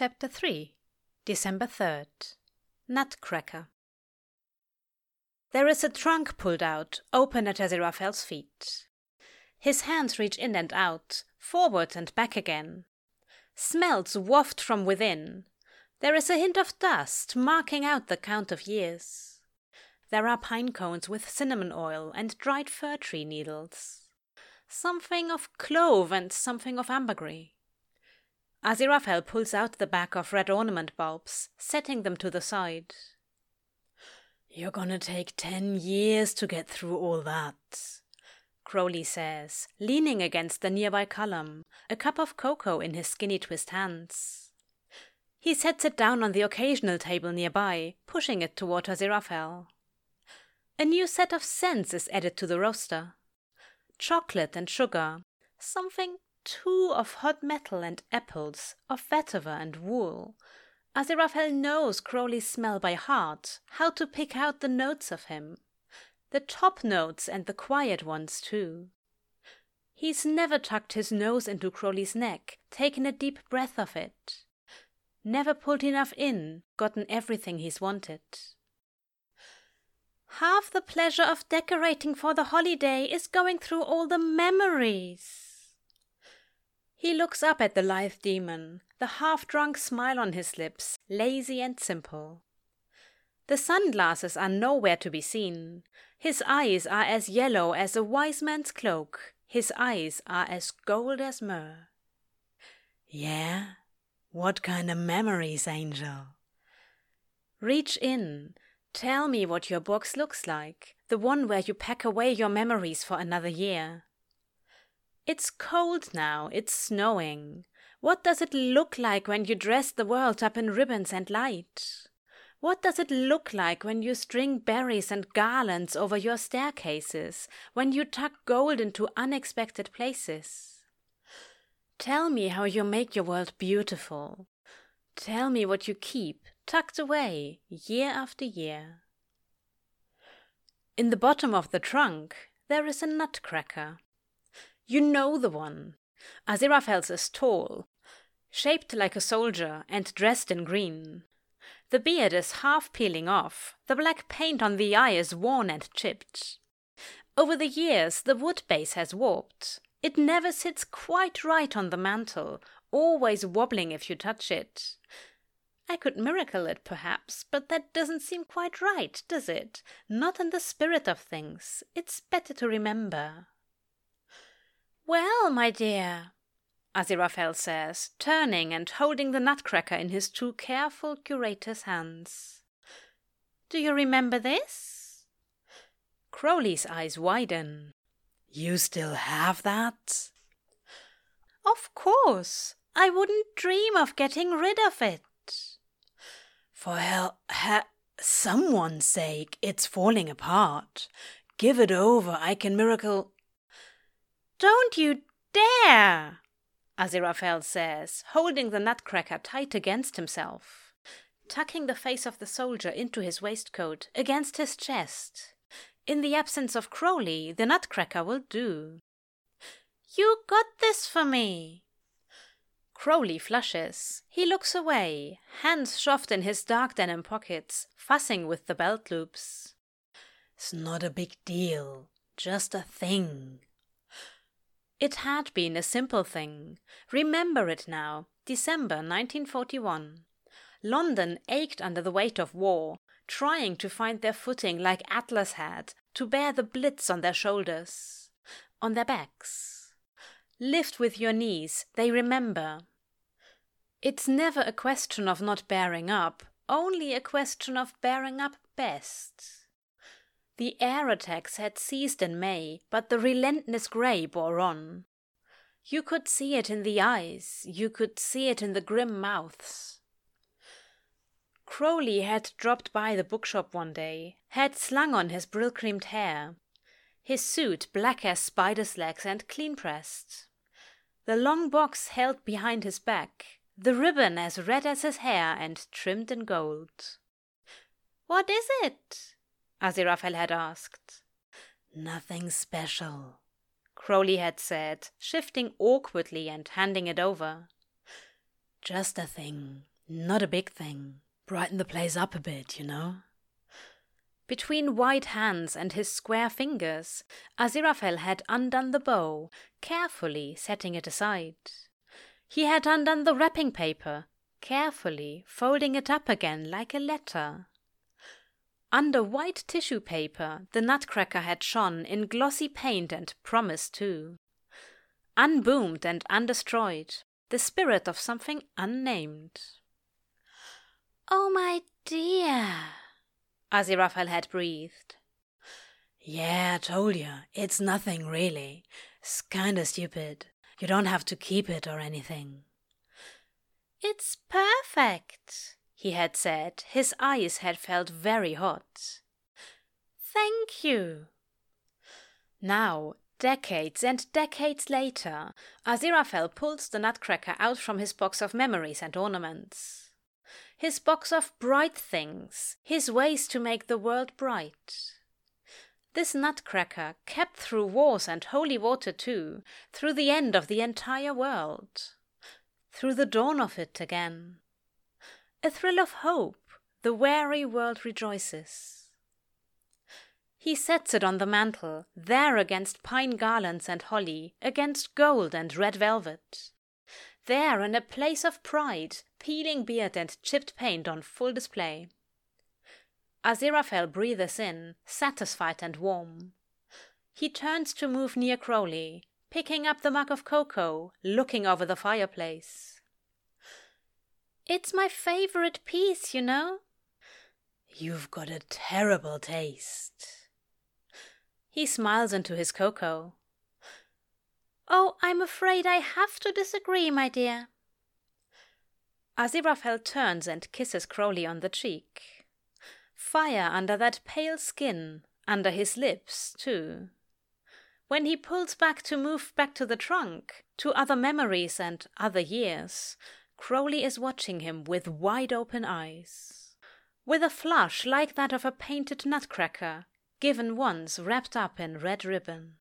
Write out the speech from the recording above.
Chapter 3, December 3rd, Nutcracker. There is a trunk pulled out, open at Aziraphale's feet. His hands reach in and out, forward and back again. Smells waft from within. There is a hint of dust, marking out the count of years. There are pine cones with cinnamon oil and dried fir tree needles. Something of clove and something of ambergris. Aziraphale pulls out the bag of red ornament bulbs, setting them to the side. "You're gonna take 10 years to get through all that," Crowley says, leaning against the nearby column, a cup of cocoa in his skinny twist hands. He sets it down on the occasional table nearby, pushing it toward Aziraphale. A new set of scents is added to the roster. Chocolate and sugar, something too of hot metal and apples, of vetiver and wool. Aziraphale knows Crowley's smell by heart, how to pick out the notes of him. The top notes and the quiet ones, too. He's never tucked his nose into Crowley's neck, taken a deep breath of it. Never pulled enough in, gotten everything he's wanted. Half the pleasure of decorating for the holiday is going through all the memories. He looks up at the lithe demon, the half-drunk smile on his lips, lazy and simple. The sunglasses are nowhere to be seen. His eyes are as yellow as a wise man's cloak. His eyes are as gold as myrrh. "Yeah? What kind of memories, Angel?" "Reach in. Tell me what your box looks like, the one where you pack away your memories for another year." It's cold now, it's snowing. What does it look like when you dress the world up in ribbons and light? What does it look like when you string berries and garlands over your staircases, when you tuck gold into unexpected places? Tell me how you make your world beautiful. Tell me what you keep, tucked away, year after year. In the bottom of the trunk, there is a nutcracker. You know the one. Aziraphale's is tall, shaped like a soldier and dressed in green. The beard is half peeling off, the black paint on the eye is worn and chipped. Over the years the wood base has warped. It never sits quite right on the mantel, always wobbling if you touch it. I could miracle it perhaps, but that doesn't seem quite right, does it? Not in the spirit of things. It's better to remember. "Well, my dear," Aziraphale says, turning and holding the nutcracker in his two careful curator's hands. "Do you remember this?" Crowley's eyes widen. "You still have that?" "Of course. I wouldn't dream of getting rid of it." "For someone's sake, it's falling apart. Give it over, I can miracle—" "Don't you dare!" Aziraphale says, holding the nutcracker tight against himself, tucking the face of the soldier into his waistcoat, against his chest. In the absence of Crowley, the nutcracker will do. "You got this for me!" Crowley flushes. He looks away, hands shoved in his dark denim pockets, fussing with the belt loops. "It's not a big deal, just a thing." It had been a simple thing. Remember it now, December 1941. London ached under the weight of war, trying to find their footing like Atlas had, to bear the blitz on their shoulders, on their backs. Lift with your knees, they remember. It's never a question of not bearing up, only a question of bearing up best. The air attacks had ceased in May, but the relentless grey bore on. You could see it in the eyes, you could see it in the grim mouths. Crowley had dropped by the bookshop one day, had slung on his brill-creamed hair, his suit black as spider's legs and clean-pressed. The long box held behind his back, the ribbon as red as his hair and trimmed in gold. "What is it?" Aziraphale had asked. "Nothing special," Crowley had said, shifting awkwardly and handing it over. "Just a thing. Not a big thing. Brighten the place up a bit, you know? Between white hands and his square fingers, Aziraphale had undone the bow, carefully setting it aside. He had undone the wrapping paper, carefully folding it up again like a letter. Under white tissue paper, the nutcracker had shone in glossy paint and promise too. Unboomed and undestroyed, the spirit of something unnamed. "Oh, my dear," Aziraphale had breathed. "Yeah, I told you, it's nothing really. It's kinda stupid. You don't have to keep it or anything." "It's perfect," he had said. His eyes had felt very hot. "Thank you." Now, decades and decades later, Aziraphale pulled the nutcracker out from his box of memories and ornaments. His box of bright things, his ways to make the world bright. This nutcracker kept through wars and holy water too, through the end of the entire world. Through the dawn of it again. A thrill of hope, the weary world rejoices. He sets it on the mantel, there against pine garlands and holly, against gold and red velvet. There in a place of pride, peeling beard and chipped paint on full display. Aziraphale breathes in, satisfied and warm. He turns to move near Crowley, picking up the mug of cocoa, looking over the fireplace. "It's my favorite piece, you know." "You've got a terrible taste." He smiles into his cocoa. "Oh, I'm afraid I have to disagree, my dear." Aziraphale turns and kisses Crowley on the cheek. Fire under that pale skin, under his lips, too. When he pulls back to move back to the trunk, to other memories and other years, Crowley is watching him with wide-open eyes. With a flush like that of a painted nutcracker, given once wrapped up in red ribbon.